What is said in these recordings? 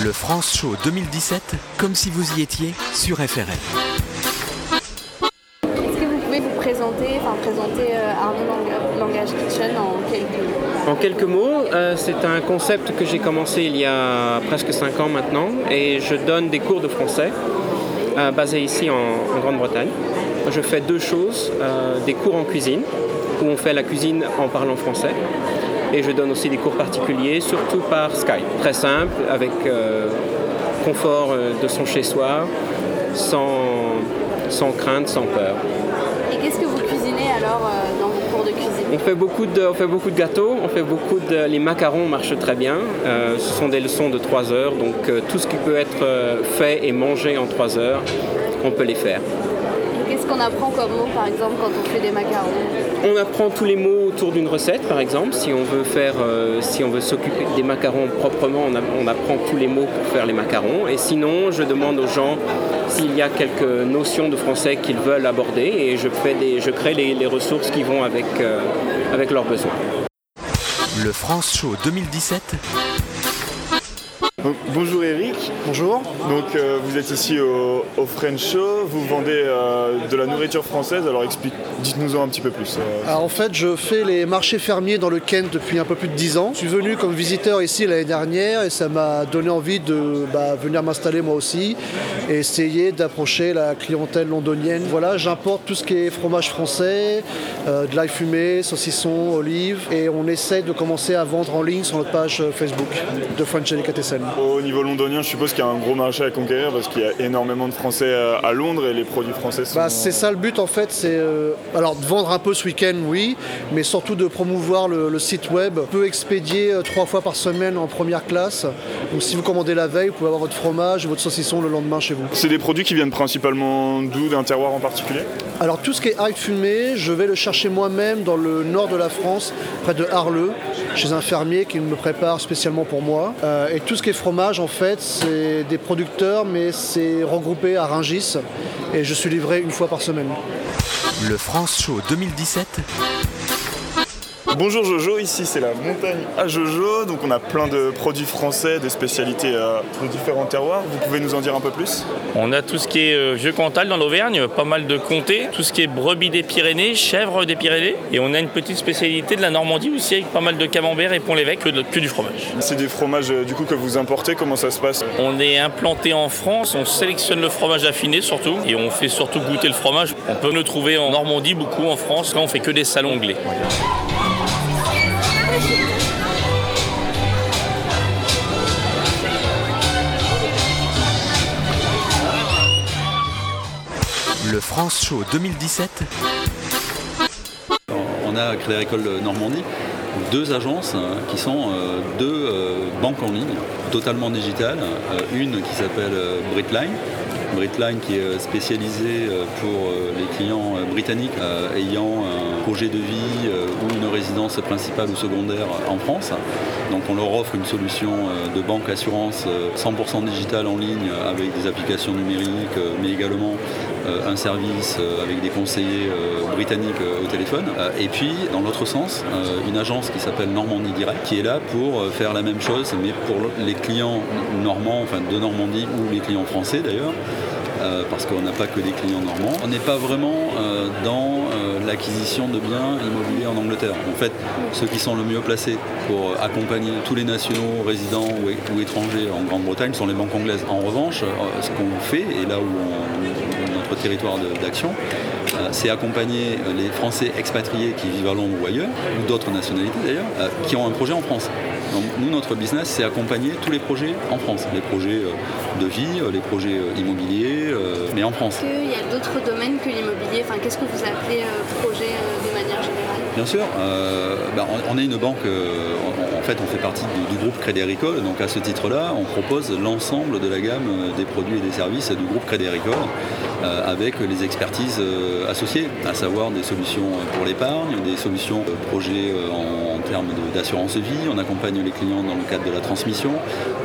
Le France Show 2017, comme si vous y étiez sur FRL. Est-ce que vous pouvez vous présenter Arnaud Langage Kitchen en quelques mots ? En quelques mots, c'est un concept que j'ai commencé il y a presque 5 ans maintenant, et je donne des cours de français basés ici en Grande-Bretagne. Je fais deux choses, des cours en cuisine, où on fait la cuisine en parlant français, et je donne aussi des cours particuliers, surtout par Skype. Très simple, avec confort de son chez-soi, sans crainte, sans peur. Et qu'est-ce que vous cuisinez alors dans vos cours de cuisine ? On fait beaucoup de gâteaux, les macarons marchent très bien. Ce sont des leçons de 3 heures, donc tout ce qui peut être fait et mangé en 3 heures, on peut les faire. Qu'est-ce qu'on apprend comme mots, par exemple, quand on fait des macarons ? On apprend tous les mots autour d'une recette, par exemple. Si on veut s'occuper des macarons proprement, on apprend tous les mots pour faire les macarons. Et sinon, je demande aux gens s'il y a quelques notions de français qu'ils veulent aborder, et je crée les ressources qui vont avec leurs besoins. Le France Show 2017. Donc, bonjour Eric. Bonjour. Donc vous êtes ici au French Show, vous vendez de la nourriture française, alors dites-nous-en un petit peu plus. Alors, en fait, je fais les marchés fermiers dans le Kent depuis un peu plus de 10 ans. Je suis venu comme visiteur ici l'année dernière et ça m'a donné envie de venir m'installer moi aussi et essayer d'approcher la clientèle londonienne. Voilà, j'importe tout ce qui est fromage français, de l'ail fumé, saucisson, olives, et on essaie de commencer à vendre en ligne sur notre page Facebook de Frenchelicatessen. Au niveau londonien, je suppose qu'il y a un gros marché à conquérir parce qu'il y a énormément de Français à Londres et les produits français sont... c'est ça le but en fait, c'est alors de vendre un peu ce week-end, oui, mais surtout de promouvoir le site web. On peut expédier 3 fois par semaine en première classe. Donc si vous commandez la veille, vous pouvez avoir votre fromage, votre saucisson le lendemain chez vous. C'est des produits qui viennent principalement d'où, d'un terroir en particulier ? Alors tout ce qui est ail fumé, je vais le chercher moi-même dans le nord de la France, près de Harleux, chez un fermier qui me prépare spécialement pour moi. Et tout ce qui est fromage, en fait, c'est des producteurs, mais c'est regroupé à Rungis et je suis livré 1 fois par semaine. Le France Show 2017. Bonjour Jojo, ici c'est la montagne à Jojo, donc on a plein de produits français, des spécialités de différents terroirs. Vous pouvez nous en dire un peu plus ? On a tout ce qui est vieux Cantal dans l'Auvergne, pas mal de comtés, tout ce qui est brebis des Pyrénées, chèvres des Pyrénées, et on a une petite spécialité de la Normandie aussi avec pas mal de camembert et Pont-l'Évêque, que du fromage. C'est des fromages du coup que vous importez, comment ça se passe ? On est implanté en France, on sélectionne le fromage affiné surtout, et on fait surtout goûter le fromage. On peut le trouver en Normandie, beaucoup en France, là on fait que des salons anglais. Le France Show 2017. On a à Crédit Agricole Normandie 2 agences qui sont 2 banques en ligne, totalement digitales. Une qui s'appelle Britline. Britline qui est spécialisée pour les clients britanniques ayant un projet de vie ou une résidence principale ou secondaire en France. Donc on leur offre une solution de banque assurance 100% digitale en ligne avec des applications numériques mais également un service avec des conseillers britanniques au téléphone. Et puis dans l'autre sens, une agence qui s'appelle Normandie Direct qui est là pour faire la même chose mais pour les clients normands, enfin de Normandie ou les clients français d'ailleurs. Parce qu'on n'a pas que des clients normands. On n'est pas vraiment dans l'acquisition de biens immobiliers en Angleterre. En fait, ceux qui sont le mieux placés pour accompagner tous les nationaux, résidents ou étrangers en Grande-Bretagne sont les banques anglaises. En revanche, ce qu'on fait, et là où notre territoire d'action, c'est accompagner les Français expatriés qui vivent à Londres ou ailleurs, ou d'autres nationalités d'ailleurs, qui ont un projet en France. Donc nous, notre business, c'est accompagner tous les projets en France, les projets de vie, les projets immobiliers, mais en France. Est-ce qu'il y a d'autres domaines que l'immobilier ? Enfin, qu'est-ce que vous appelez projet de manière générale ? Bien sûr, on est une banque, en fait on fait partie du groupe Crédit Agricole, donc à ce titre-là, on propose l'ensemble de la gamme des produits et des services du groupe Crédit Agricole avec les expertises associées, à savoir des solutions pour l'épargne, des solutions projets en termes d'assurance vie, on accompagne les clients dans le cadre de la transmission,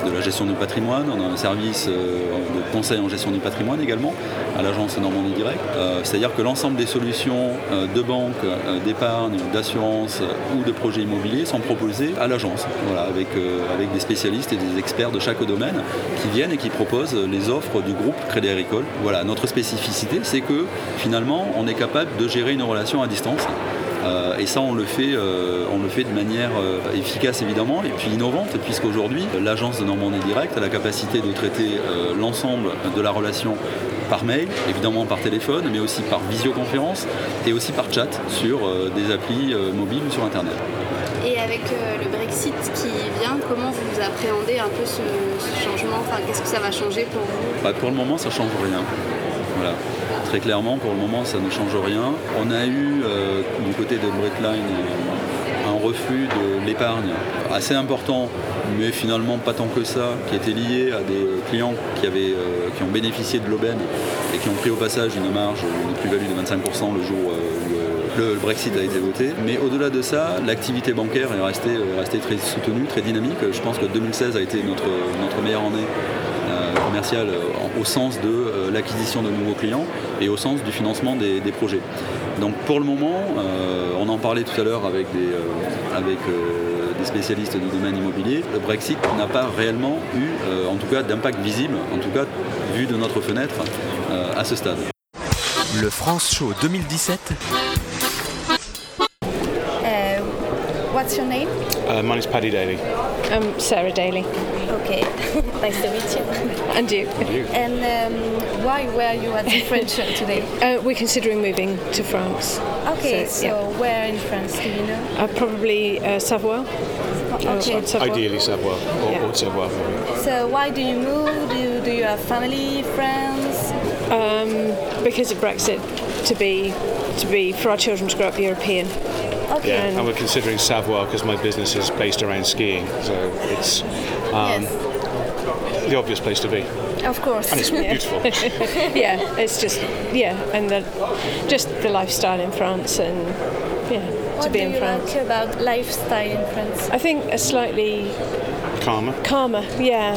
de la gestion du patrimoine, on a un service de conseil en gestion du patrimoine également à l'agence Normandie Direct, c'est-à-dire que l'ensemble des solutions de banque, d'épargne, d'assurance ou de projets immobiliers sont proposés à l'agence. échanges voilà, avec des spécialistes et des experts de chaque domaine qui viennent et qui proposent les offres du groupe Crédit Agricole. Voilà, notre spécificité, c'est que finalement, on est capable de gérer une relation à distance. Et ça, on le fait de manière efficace, évidemment, et puis innovante, puisqu'aujourd'hui, l'agence de Normandie Direct a la capacité de traiter l'ensemble de la relation par mail, évidemment par téléphone, mais aussi par visioconférence et aussi par chat sur des applis mobiles ou sur Internet. Et avec le Brexit qui vient, comment vous appréhendez un peu ce changement ? Enfin, qu'est-ce que ça va changer pour vous ? Pour le moment, ça ne change rien. Voilà. Très clairement, pour le moment, ça ne change rien. On a eu, du côté de Britline, un refus de l'épargne assez important, mais finalement pas tant que ça, qui était lié à des clients qui ont bénéficié de l'aubaine et qui ont pris au passage une marge, une plus-value de 25% le jour où le Brexit a été voté. Mais au-delà de ça, l'activité bancaire est restée très soutenue, très dynamique. Je pense que 2016 a été notre meilleure année commercial au sens de l'acquisition de nouveaux clients et au sens du financement des projets. Donc pour le moment, on en parlait tout à l'heure avec des spécialistes du domaine immobilier, le Brexit n'a pas réellement eu, en tout cas d'impact visible, en tout cas vu de notre fenêtre à ce stade. Le France Show 2017. What's your name? Mine is Paddy Daly. I'm Sarah Daly. Okay, nice to meet you. And you. And why were you at the French Show today? We're considering moving to France. Okay, so where in France do you know? Probably Savoie. Okay. Ideally Savoie or Savoie. Yeah. So why do you move? Do you have family, friends? Because of Brexit, to be for our children to grow up European. Okay. Yeah, and we're considering Savoie because my business is based around skiing, so it's the obvious place to be. Of course. And it's beautiful. Yeah, it's just, and the lifestyle in France and, to be in France. What do you like about lifestyle in France? I think a slightly... Calmer, yeah.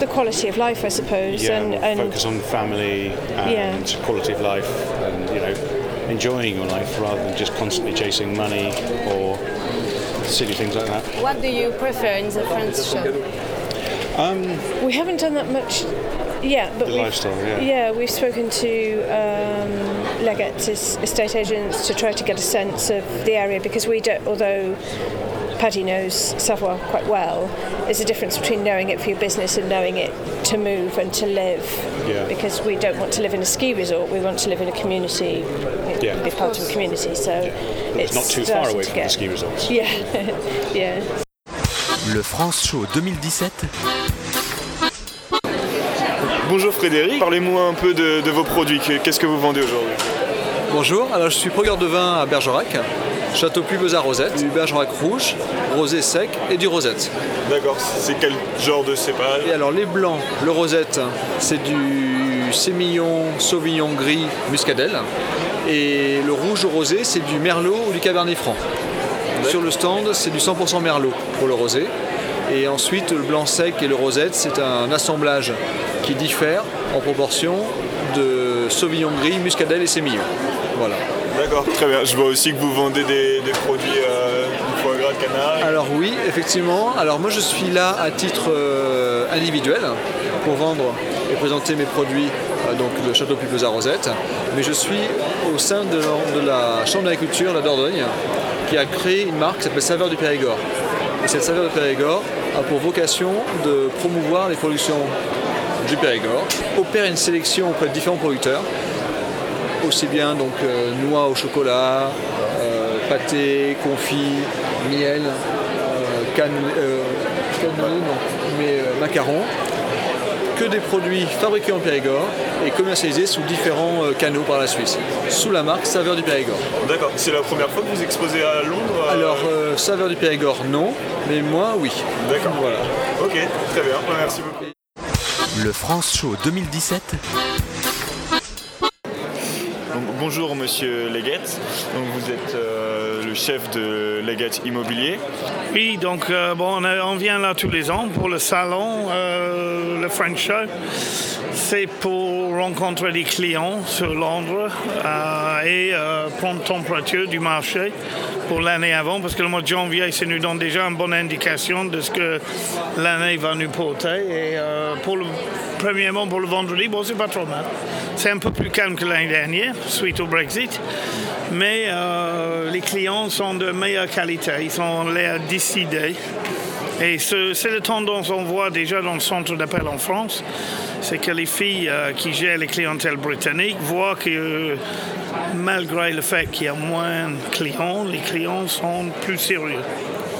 The quality of life, I suppose. Yeah, and focus on family and quality of life and, enjoying your life rather than just constantly chasing money or silly things like that. What do you prefer in the France Show? We haven't done that much yet, but we've spoken to Leggett estate agents to try to get a sense of the area because we don't, although Paddy knows Savoie quite well, there's a difference between knowing it for your business and knowing it to move and to live. Yeah. Because we don't want to live in a ski resort, we want to live in a community, be part of a community. So it's not too far away from the ski resorts. Yeah. Yeah. Le France Show 2017. Bonjour Frédéric, parlez-moi un peu de vos produits, qu'est-ce que vous vendez aujourd'hui ? Bonjour, alors je suis produteur de vin à Bergerac. Château Puy Bezard rosette, du Bergerac rouge, rosé sec et du rosette. D'accord, c'est quel genre de cépage ? Et alors les blancs, le rosette, c'est du sémillon, sauvignon gris, muscadelle. Et le rouge ou rosé, c'est du merlot ou du cabernet franc. D'accord. Sur le stand, c'est du 100% merlot pour le rosé. Et ensuite, le blanc sec et le rosette, c'est un assemblage qui diffère en proportion de sauvignon gris, muscadelle et sémillon. Voilà. D'accord, très bien. Je vois aussi que vous vendez des produits du foie gras de canard. Alors oui, effectivement. Alors moi je suis là à titre individuel pour vendre et présenter mes produits de Château Puy Bezard Rosette. Mais je suis au sein de la Chambre d'agriculture, la Dordogne, qui a créé une marque qui s'appelle Saveurs du Périgord. Et cette Saveurs du Périgord a pour vocation de promouvoir les productions du Périgord, opère une sélection auprès de différents producteurs. Aussi bien noix au chocolat, pâté, confit, miel, macarons, que des produits fabriqués en Périgord et commercialisés sous différents canaux par la Suisse, sous la marque Saveurs du Périgord. D'accord, c'est la première fois que vous exposez à Londres Alors, Saveurs du Périgord, non, mais moi, oui. D'accord, voilà. Ok, très bien, merci beaucoup. Le France Show 2017. Bonjour Monsieur Leggett, donc vous êtes le chef de Leggett Immobilier. Oui, donc on vient là tous les ans pour le salon, le French Show. C'est pour rencontrer des clients sur Londres et prendre température du marché pour l'année avant, parce que le mois de janvier, ça nous donne déjà une bonne indication de ce que l'année va nous porter. Et premièrement, pour le vendredi, c'est pas trop mal. C'est un peu plus calme que l'année dernière, suite au Brexit, mais les clients sont de meilleure qualité, ils ont l'air décidés. Et c'est la tendance qu'on voit déjà dans le centre d'appel en France, c'est que les filles qui gèrent les clientèles britanniques voient que malgré le fait qu'il y a moins de clients, les clients sont plus sérieux.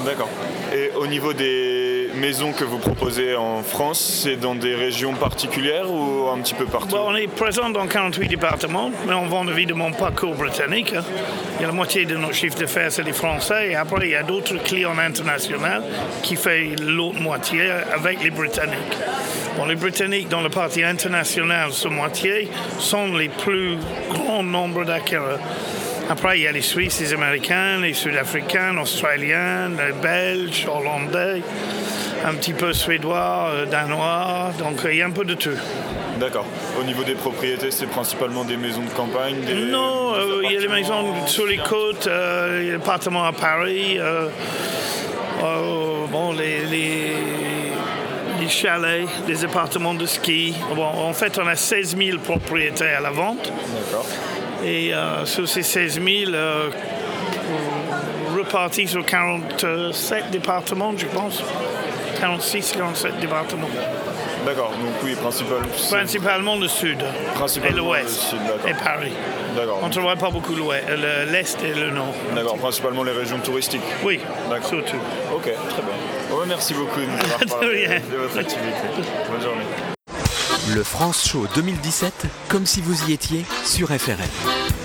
D'accord. Et au niveau des maisons que vous proposez en France, c'est dans des régions particulières ou un petit peu partout ? On est présent dans 48 départements, mais on vend évidemment pas que aux Britanniques. Il y a la moitié de notre chiffre d'affaires, c'est des Français. Et après, il y a d'autres clients internationaux qui font l'autre moitié avec les Britanniques. Les Britanniques, dans la partie internationale, ce moitié, sont les plus grands nombres d'acquéreurs. Après, il y a les Suisses, les Américains, les Sud-Africains, les Australiens, les Belges, Hollandais, un petit peu Suédois, Danois, donc il y a un peu de tout. D'accord. Au niveau des propriétés, c'est principalement des maisons de campagne Non, il y a des maisons sur les côtes, des appartements à Paris, les chalets, des appartements de ski. En fait, on a 16 000 propriétaires à la vente. D'accord. Et sur ces 16 000, repartis sur 47 départements, je pense. 46, 47 départements. D'accord, donc oui, principalement le sud et l'ouest et Paris. D'accord. On ne travaille pas beaucoup l'est et le nord. D'accord, principalement les régions touristiques. Oui, d'accord. Surtout. Ok, très bien. Ouais, merci beaucoup de nous avoir parlé de votre activité. Bonne journée. Le France Show 2017, comme si vous y étiez sur FRN.